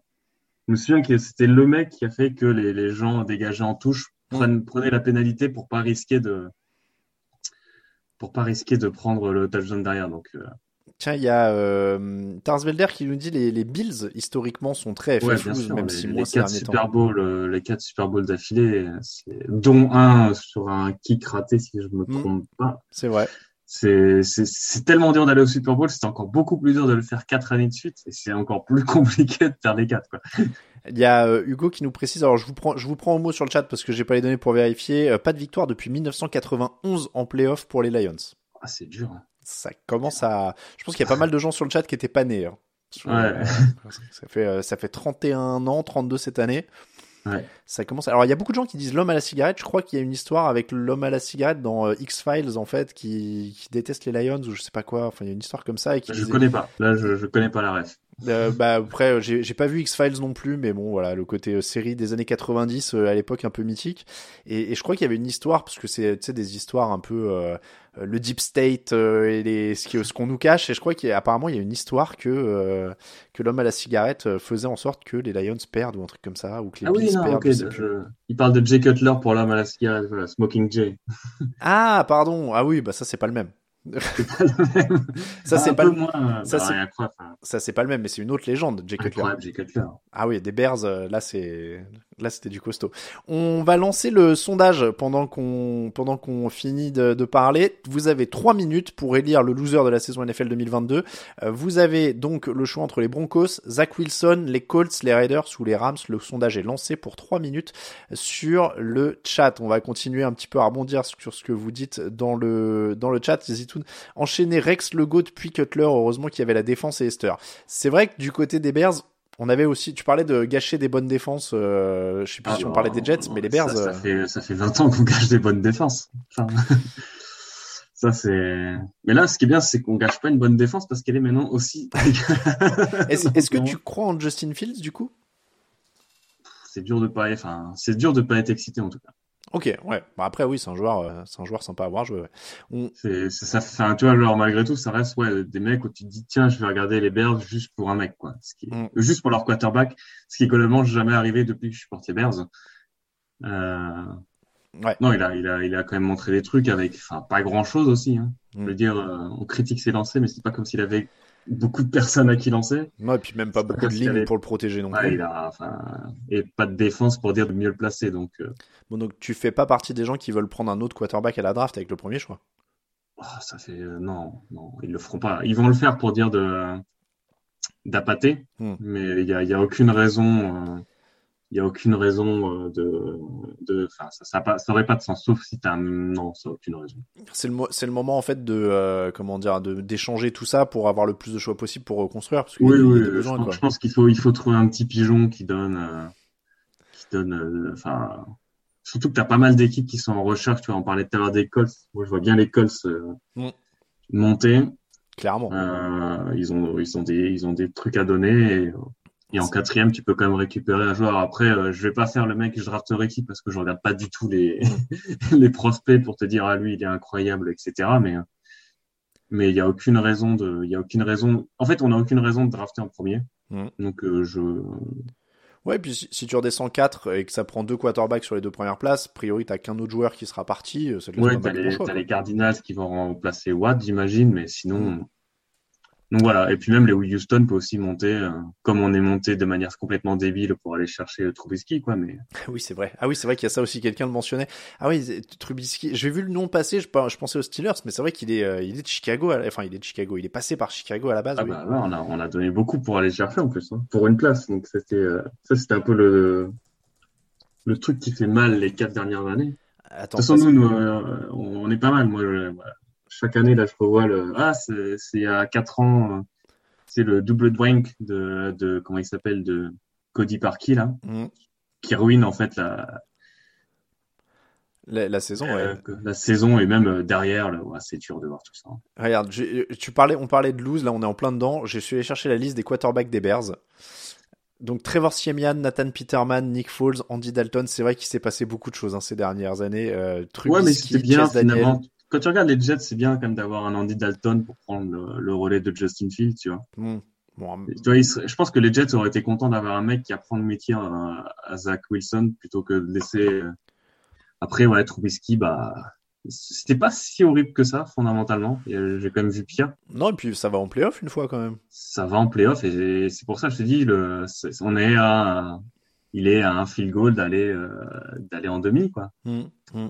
je me souviens que c'était le mec qui a fait que les, les gens dégageaient en touche. Prenez la pénalité pour pas risquer de pour pas risquer de prendre le touchdown derrière. Donc euh... tiens, il y a euh, Tarsvelder qui nous dit les les Bills historiquement sont très F F ouais, Louze, même les, si moi c'est un Super Bowl, les quatre Super Bowls d'affilée, c'est, dont un sur un kick raté si je me trompe mmh. pas. C'est vrai. C'est, c'est, c'est tellement dur d'aller au Super Bowl, c'est encore beaucoup plus dur de le faire quatre années de suite, et c'est encore plus compliqué de faire les quatre, quoi. Il y a euh, Hugo qui nous précise, alors je vous prends, je vous prends au mot sur le chat parce que j'ai pas les données pour vérifier, euh, pas de victoire depuis dix-neuf cent quatre-vingt-onze en playoff pour les Lions. Ah, c'est dur. Hein. Ça commence à, je pense qu'il y a pas mal de gens sur le chat qui étaient pas nés. Hein. Ouais. Euh, ça fait, euh, ça fait trente et un ans, trente-deux cette année. Ouais. Ça commence. Alors il y a beaucoup de gens qui disent l'homme à la cigarette. Je crois qu'il y a une histoire avec l'homme à la cigarette dans euh, X-Files en fait, qui... qui déteste les Lions ou je sais pas quoi. Enfin il y a une histoire comme ça. Et qui je disait... connais pas. Là je, je connais pas la ref. Euh, bah après j'ai, j'ai pas vu X-Files non plus, mais bon voilà le côté euh, série des années quatre-vingt-dix euh, à l'époque un peu mythique. Et, et je crois qu'il y avait une histoire parce que c'est tu sais des histoires un peu euh, le deep state euh, et les ce, qui, ce qu'on nous cache. Et je crois qu'apparemment il y a une histoire que euh, que l'homme à la cigarette faisait en sorte que les Lions perdent ou un truc comme ça ou que les ah oui, Bills non, perdent. Okay, je... Je... Il parle de Jay Cutler pour l'homme à la cigarette, voilà, Smoking Jay. Ah pardon, ah oui bah ça c'est pas le même. C'est pas le même. Ça ah, c'est pas le moins, ça bah, c'est incroyable. Ça c'est pas le même mais c'est une autre légende Jay Cutler. Incroyable Jay Cutler. Ah oui, des Bears là c'est Là, c'était du costaud. On va lancer le sondage pendant qu'on, pendant qu'on finit de, de parler. Vous avez trois minutes pour élire le loser de la saison N F L deux mille vingt-deux. Euh, vous avez donc le choix entre les Broncos, Zach Wilson, les Colts, les Raiders ou les Rams. Le sondage est lancé pour trois minutes sur le chat. On va continuer un petit peu à rebondir sur ce que vous dites dans le, dans le chat. Zitoun, enchaîner Rex, Legault, puis Cutler. Heureusement qu'il y avait la défense et Hester. C'est vrai que du côté des Bears, on avait aussi, tu parlais de gâcher des bonnes défenses, euh, je sais plus ah si bon, on parlait des Jets, mais les Bears... Ça, ça, euh... fait, ça fait vingt ans qu'on gâche des bonnes défenses. Enfin, ça, c'est... Mais là, ce qui est bien, c'est qu'on gâche pas une bonne défense parce qu'elle est maintenant aussi... est-ce, est-ce que tu crois en Justin Fields, du coup? C'est dur de pas, enfin, c'est dur de pas être excité, en tout cas. Ok, ouais. Bah après, oui, c'est un joueur, euh, c'est un joueur sympa à avoir joué. Ouais. On... C'est, c'est, ça fait un, tu vois, alors malgré tout, ça reste, ouais, des mecs où tu te dis, tiens, je vais regarder les Bears juste pour un mec, quoi. Ce qui est, mm. juste pour leur quarterback, ce qui est globalement jamais arrivé depuis que je supporte les Bears. Euh... Ouais. Non, il a, il a, il a quand même montré des trucs avec, enfin, pas grand chose aussi, hein. Mm. Je veux dire, euh, on critique ses lancers, mais c'est pas comme s'il avait beaucoup de personnes à qui lancer. Ouais, et puis même pas c'est beaucoup pas de lignes avait... pour le protéger non plus. Ouais, il a, enfin, et pas de défense pour dire de mieux le placer. Donc, euh... bon, donc tu fais pas partie des gens qui veulent prendre un autre quarterback à la draft avec le premier choix. Oh, ça fait non, non, ils le feront pas. Ils vont le faire pour dire de d'appâter, hmm. mais il y a, il y a aucune raison, euh... il y a aucune raison euh, de, de, enfin, ça, ça, ça, ça aurait pas de sens sauf si t'as, non, ça a aucune raison. C'est le, mo- c'est le moment en fait de, euh, comment dire, de d'échanger tout ça pour avoir le plus de choix possible pour reconstruire. Parce que oui, oui, je, besoin, pense, quoi. Je pense qu'il faut, il faut trouver un petit pigeon qui donne, euh, qui donne, enfin, euh, surtout que t'as pas mal d'équipes qui sont en recherche. Tu vois, on parlait tout à l'heure des Colts. Moi, je vois bien les Colts euh, mm. monter. Clairement. Euh, ils ont, ils ont des, ils ont des trucs à donner. Et, Et en quatrième, tu peux quand même récupérer un joueur. Après, euh, je vais pas faire le mec que je drafterai qui parce que je regarde pas du tout les les prospects pour te dire ah lui il est incroyable, et cetera. Mais mais il y a aucune raison de, il y a aucune raison. En fait, on a aucune raison de drafter en premier. Mmh. Donc euh, je. Ouais, et puis si, si tu redescends quatre et que ça prend deux quarterbacks sur les deux premières places, a priori t'as qu'un autre joueur qui sera parti. Ça te laisse ouais, t'as les, choix, t'as les Cardinals qui vont remplacer Watt, j'imagine, mais sinon. Mmh. Donc voilà, et puis même les Houston peut aussi monter, euh, comme on est monté de manière complètement débile pour aller chercher euh, Trubisky, quoi. Mais oui, c'est vrai. Ah oui, c'est vrai qu'il y a ça aussi. Quelqu'un le mentionnait. Ah oui, Trubisky. J'ai vu le nom passer. Je, je pensais aux Steelers, mais c'est vrai qu'il est, euh, il est de Chicago. À la... Enfin, il est de Chicago. Il est passé par Chicago à la base. Ah oui. Bah là, on a, on a donné beaucoup pour aller chercher en plus, hein, pour une place. Donc c'était, euh, ça, c'était un peu le, le truc qui fait mal les quatre dernières années. Attends, de toute façon, nous, nous euh, on est pas mal. Moi, je, voilà. Chaque année, là, je revois le. Ah, c'est, c'est à quatre ans, c'est le double dwank de, de. Comment il s'appelle? De Cody Parkey, là. Mm. Qui ruine, en fait, la. La, la saison, euh, ouais. La saison, et même derrière, là, ouais, c'est dur de voir tout ça. Regarde, je, tu parlais, on parlait de Louze, là, on est en plein dedans. Je suis allé chercher la liste des quarterbacks des Bears. Donc Trevor Siemian, Nathan Peterman, Nick Foles, Andy Dalton. C'est vrai qu'il s'est passé beaucoup de choses hein, ces dernières années. Euh, Trubisky, ouais, mais c'était bien, Chase finalement. Daniel. Quand tu regardes les Jets, c'est bien quand même d'avoir un Andy Dalton pour prendre le, le relais de Justin Fields, tu vois. Mmh. Bon, tu vois serait, je pense que les Jets auraient été contents d'avoir un mec qui apprend le métier à, à Zach Wilson plutôt que de laisser. Après, ouais, Trubisky, bah, c'était pas si horrible que ça, fondamentalement. Et j'ai quand même vu pire. Non, et puis ça va en playoff une fois quand même. Ça va en playoff et c'est pour ça que je te dis, le, on est à, il est à un field goal d'aller, euh, d'aller en demi, quoi. Mmh. Mmh.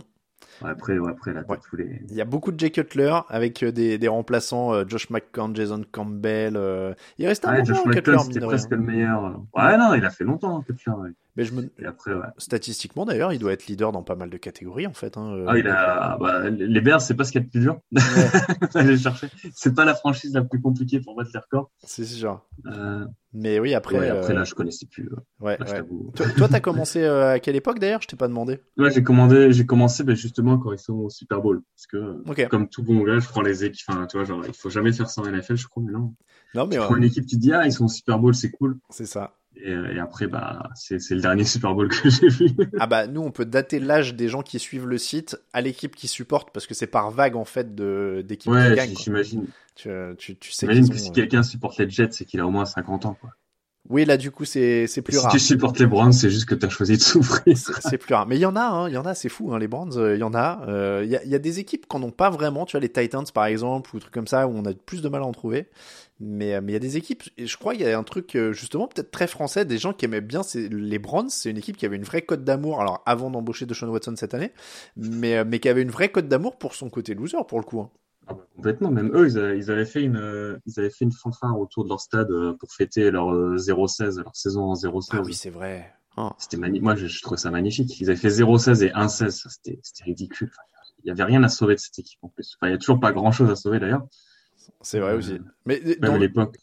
Ouais, après, ouais, après là, ouais. Tous les... Il y a beaucoup de Jay Cutler avec des, des remplaçants euh, Josh McCown, Jason Campbell. Euh... Il reste un ouais, moment Josh Cutler, c'était presque le meilleur. Ouais, non, il a fait longtemps Cutler. Ouais. Mais je me... Et après, ouais. Statistiquement d'ailleurs, il doit être leader dans pas mal de catégories en fait. Hein. Ah, il a... bah, les Bears, c'est pas ce qu'il y a de plus dur. Ouais. Allez chercher. C'est pas la franchise la plus compliquée pour battre les records. C'est sûr. Euh... Mais oui, après. Ouais, après euh... là, je connaissais plus. Ouais. Là, ouais. Toi, toi, t'as commencé euh, à quelle époque d'ailleurs? Je t'ai pas demandé. Ouais, j'ai commandé, j'ai commencé ben, justement quand ils sont au Super Bowl, parce que okay. Comme tout bon gars, je prends les équipes. Enfin, tu vois, genre, il faut jamais faire ça en N F L, je crois, mais non. Non, mais tu ouais. prends une équipe, tu te dis ah, ils sont au Super Bowl, c'est cool. C'est ça. Et, et après, bah, c'est, c'est le dernier Super Bowl que j'ai vu. Ah bah, nous, on peut dater l'âge des gens qui suivent le site à l'équipe qui supporte, parce que c'est par vague, en fait, de, d'équipe ouais, qui gagne. Ouais, j'imagine. Tu, tu, tu sais j'imagine que ont, si euh... quelqu'un supporte les Jets, c'est qu'il a au moins cinquante ans, quoi. Oui, là, du coup, c'est, c'est plus si rare. Si tu supportes les Browns, c'est juste que t'as choisi de souffrir. C'est, c'est plus rare. Mais il y en a, hein. Il y en a, c'est fou, hein. Les Browns, il euh, y en a. Il euh, y, y a des équipes qu'en ont pas vraiment. Tu vois, les Titans, par exemple, ou des trucs comme ça, où on a plus de mal à en trouver. Mais, mais il y a des équipes, et je crois qu'il y a un truc, justement, peut-être très français, des gens qui aimaient bien c'est, les Browns. C'est une équipe qui avait une vraie cote d'amour. Alors, avant d'embaucher DeShaun Watson cette année, mais, mais qui avait une vraie cote d'amour pour son côté loser, pour le coup, hein. Ah bah complètement, même eux, ils avaient, ils, avaient fait une, ils avaient fait une fanfare autour de leur stade pour fêter leur zéro seize, leur saison en zéro seize. Ah oui, c'est vrai. Oh. C'était magnifique. Moi, je, je trouvais ça magnifique. Ils avaient fait zéro seize et un seize. Ça, c'était, c'était ridicule. Enfin, il n'y avait rien à sauver de cette équipe en plus. Enfin, il n'y a toujours pas grand-chose à sauver d'ailleurs. C'est vrai euh, aussi. Mais même dans... à l'époque.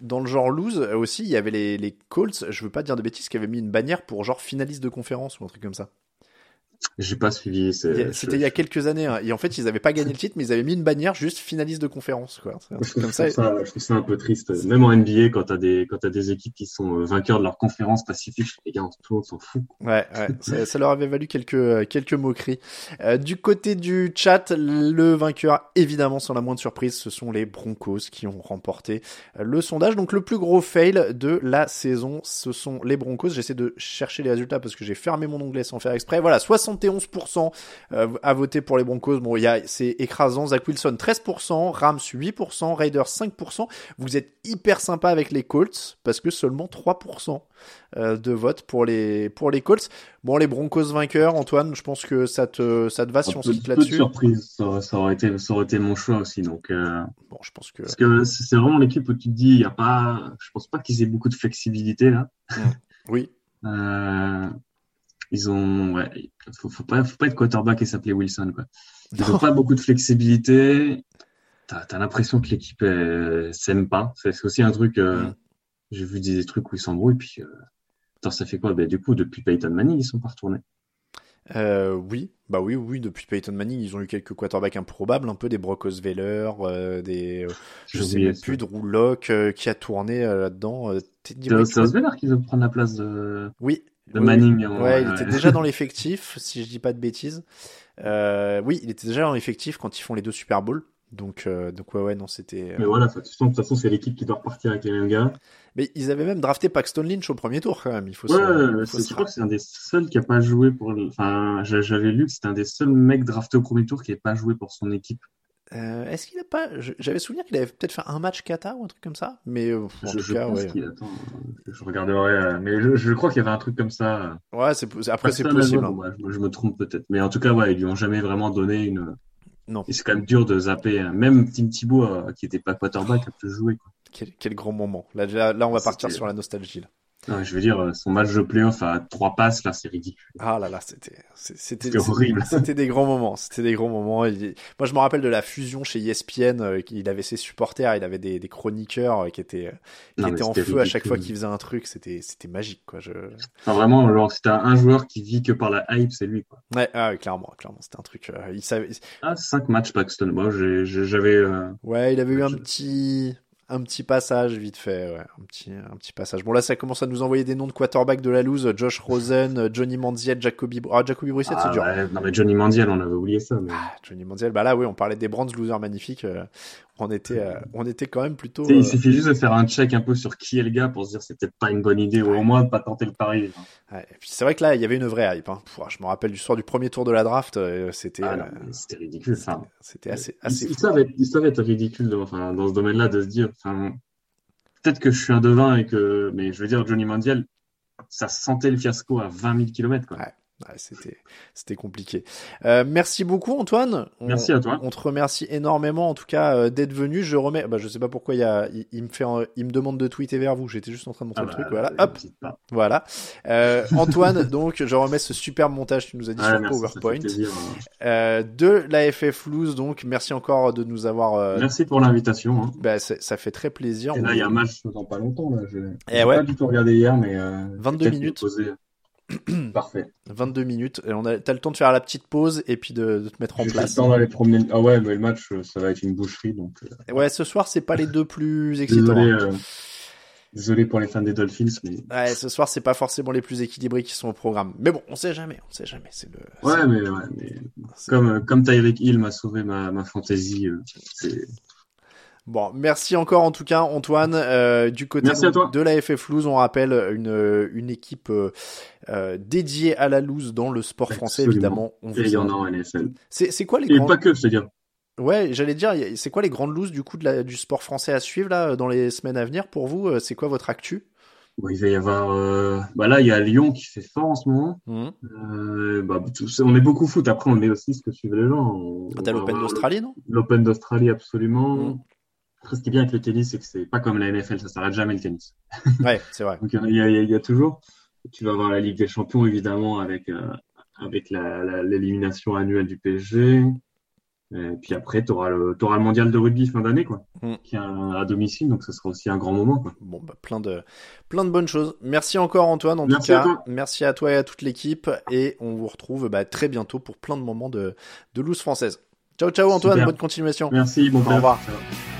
Dans le genre Louze aussi, il y avait les, les Colts, je ne veux pas dire de bêtises, qui avaient mis une bannière pour genre finaliste de conférence ou un truc comme ça. J'ai pas suivi. C'est... C'était il y a quelques années, hein. Et en fait, ils n'avaient pas gagné le titre, mais ils avaient mis une bannière juste finaliste de conférence, quoi. C'est un truc comme ça. ça. Je trouve ça un peu triste. C'est... Même en N B A, quand t'as des quand t'as des équipes qui sont vainqueurs de leur conférence pacifique, les gars, tout le monde s'en fout. Ouais, ouais. ça, ça leur avait valu quelques quelques moqueries. Euh, du côté du chat, le vainqueur, évidemment, sans la moindre surprise, ce sont les Broncos qui ont remporté le sondage. Donc le plus gros fail de la saison, ce sont les Broncos. J'essaie de chercher les résultats parce que j'ai fermé mon onglet sans faire exprès. Voilà, soixante et onze pour cent à voter pour les Broncos. Bon, il y a, c'est écrasant. Zach Wilson, treize pour cent. Rams, huit pour cent. Raiders, cinq pour cent. Vous êtes hyper sympa avec les Colts parce que seulement trois pour cent de vote pour les, pour les Colts. Bon, les Broncos vainqueurs, Antoine, je pense que ça te, ça te va si on se quitte là-dessus. Peu de surprise, ça, ça, aurait été, ça aurait été mon choix aussi. Donc, euh, bon, je pense que... Parce que c'est vraiment l'équipe où tu te dis, il y a pas, je pense pas qu'ils aient beaucoup de flexibilité là. Oui. euh... Ils ont, ouais, faut, faut pas, faut pas être quarterback et s'appeler Wilson, quoi. Ils non. ont pas beaucoup de flexibilité. T'as, t'as l'impression que l'équipe elle, s'aime pas. C'est, c'est aussi un truc. Euh, mm. J'ai vu des trucs où ils s'embrouillent. Puis, euh, attends, ça fait quoi ? Ben, du coup, depuis Peyton Manning, ils sont pas retournés. Euh, oui, bah oui, oui. Depuis Peyton Manning, ils ont eu quelques quarterbacks improbables, un peu des Brock Osweiler, euh, des, euh, je, je sais même plus, Drew Lock euh, qui a tourné euh, là-dedans. Euh, c'est Osweiler qui veut prendre la place de. Oui. De oui, Manning. Ouais, ouais, il était ouais. déjà dans l'effectif, si je dis pas de bêtises. Euh, oui, il était déjà dans l'effectif quand ils font les deux Super Bowls. Donc, euh, donc ouais, ouais, non, c'était. Euh... Mais voilà, de toute façon, c'est l'équipe qui doit repartir avec les mêmes gars. Mais ils avaient même drafté Paxton Lynch au premier tour, quand même. Il faut. Ouais, se, il faut c'est, se... je crois que c'est un des seuls qui a pas joué pour. Le... Enfin, j'avais lu que c'était un des seuls mecs draftés au premier tour qui n'avait pas joué pour son équipe. Euh, est-ce qu'il a pas J'avais souvenir qu'il avait peut-être fait un match Kata ou un truc comme ça, mais euh, en je, tout je cas, pense ouais. qu'il attend. Je regarderai, euh, mais je, je crois qu'il y avait un truc comme ça. Ouais, c'est après Paxton c'est possible. Hein. Ouais, je, je me trompe peut-être, mais en tout cas, ouais, ils lui ont jamais vraiment donné une. Non. Et c'est quand même dur de zapper. Hein. Même Tim Thibault, euh, qui n'était pas quarterback, oh. a pu jouer. Quoi. Quel, quel grand moment. Là, là, là on va C'était... partir sur la nostalgie. Là. Non, je veux dire, son match de play-off à trois passes, là, c'est ridicule. Ah là là, c'était, c'était, c'était, c'était horrible. C'était, c'était des grands moments. C'était des grands moments. Il, moi, je me rappelle de la fusion chez E S P N. Euh, il avait ses supporters, il avait des, des chroniqueurs euh, qui étaient, qui non, étaient en feu ridicule. À chaque fois qu'il faisait un truc. C'était, c'était magique, quoi. Je... Enfin, vraiment, genre, c'était un joueur qui vit que par la hype, c'est lui, quoi. Ouais, ah, oui, clairement, clairement, c'était un truc. Euh, il savait. Ah, cinq matchs Paxton. Moi, j'ai, j'avais. Euh... Ouais, il avait eu un petit. Un petit passage, vite fait, ouais. Un petit, un petit passage. Bon, là, ça commence à nous envoyer des noms de quarterback de la loose. Josh Rosen, Johnny Manziel, Jacoby, ah, Jacoby Brissett, ah, c'est dur. Ouais. Non, mais Johnny Manziel, on avait oublié ça, mais. Ah, Johnny Manziel, bah là, oui, on parlait des Brands losers magnifiques. On était, euh, on était quand même plutôt. Euh... Il suffit juste de faire un check un peu sur qui est le gars pour se dire c'est peut-être pas une bonne idée, ouais. Ou au moins de pas tenter le pari. Ouais. Et puis, c'est vrai que là, il y avait une vraie hype, hein. Pouah, je me rappelle du soir du premier tour de la draft, euh, c'était. Ah, non, euh... c'était ridicule, c'était, ça. C'était assez, assez. Il, il savait, il savait être ridicule, de, enfin, dans ce domaine-là, de se dire. Enfin, peut-être que je suis un devin et que, mais je veux dire, Johnny Manziel, ça sentait le fiasco à vingt mille kilomètres, quoi. Ouais. Ouais, c'était, c'était compliqué. Euh, merci beaucoup, Antoine. On, merci à toi. On te remercie énormément, en tout cas, euh, d'être venu. Je remets, bah, je sais pas pourquoi il y a, il, il me fait, un, il me demande de tweeter vers vous. J'étais juste en train de montrer ah le bah, truc. Voilà. Hop. Voilà. Euh, Antoine, donc, je remets ce superbe montage que tu nous as dit ah, sur merci, PowerPoint. Plaisir, euh, de la F F Louze. Donc, merci encore de nous avoir, euh... Merci pour l'invitation, hein. Bah, ça fait très plaisir. Et là, il y a un match dans pas longtemps, là. Je, je ouais. pas du tout regardé hier, mais, euh, vingt-deux minutes. Parfait. vingt-deux minutes. Et on a, t'as le temps de faire la petite pause et puis de, de te mettre en J'ai place. J'ai le temps d'aller promener. Ah ouais, mais le match, ça va être une boucherie. Donc... Ouais, ce soir, c'est pas les deux plus excitants. Désolé, euh... Désolé pour les fans des Dolphins. Mais... Ouais, ce soir, c'est pas forcément les plus équilibrés qui sont au programme. Mais bon, on sait jamais. On sait jamais. C'est le... Ouais, c'est... mais, ouais, mais... Comme, comme Tyreek Hill m'a sauvé ma, ma fantaisie, euh, c'est. Bon, merci encore en tout cas Antoine. Euh, du côté de, de la F F Louze, on rappelle une, une équipe euh, dédiée à la Louze dans le sport français. Absolument. Évidemment. On et il y en a en N F L. C'est, c'est quoi les et grands... pas que, c'est-à-dire. Ouais, j'allais dire, c'est quoi les grandes Louzes du coup de la, du sport français à suivre là dans les semaines à venir pour vous? C'est quoi votre actu? Bon, il va y avoir. Euh... Bah là, il y a Lyon qui fait fort en ce moment. Mmh. Euh, bah, tout... On est beaucoup foot. Après, on est aussi ce que suivent les gens. On... Ah, t'as l'Open on... d'Australie, non? L'Open d'Australie, absolument. Mmh. Après, ce qui est bien avec le tennis, c'est que c'est pas comme la N F L, ça s'arrête jamais le tennis. Ouais, c'est vrai. Donc, il y, y, y a toujours. Tu vas avoir la Ligue des Champions, évidemment, avec, euh, avec la, la, l'élimination annuelle du P S G. Et puis après, tu auras le, t'auras le mondial de rugby fin d'année, quoi, mm. qui est à domicile, donc ce sera aussi un grand moment, quoi. Bon, bah, plein de, plein de bonnes choses. Merci encore, Antoine, en merci tout cas. À toi. Merci à toi et à toute l'équipe. Et on vous retrouve bah, très bientôt pour plein de moments de, de Louzes française. Ciao, ciao, Antoine. Super. Bonne continuation. Merci, bon au revoir. Ciao.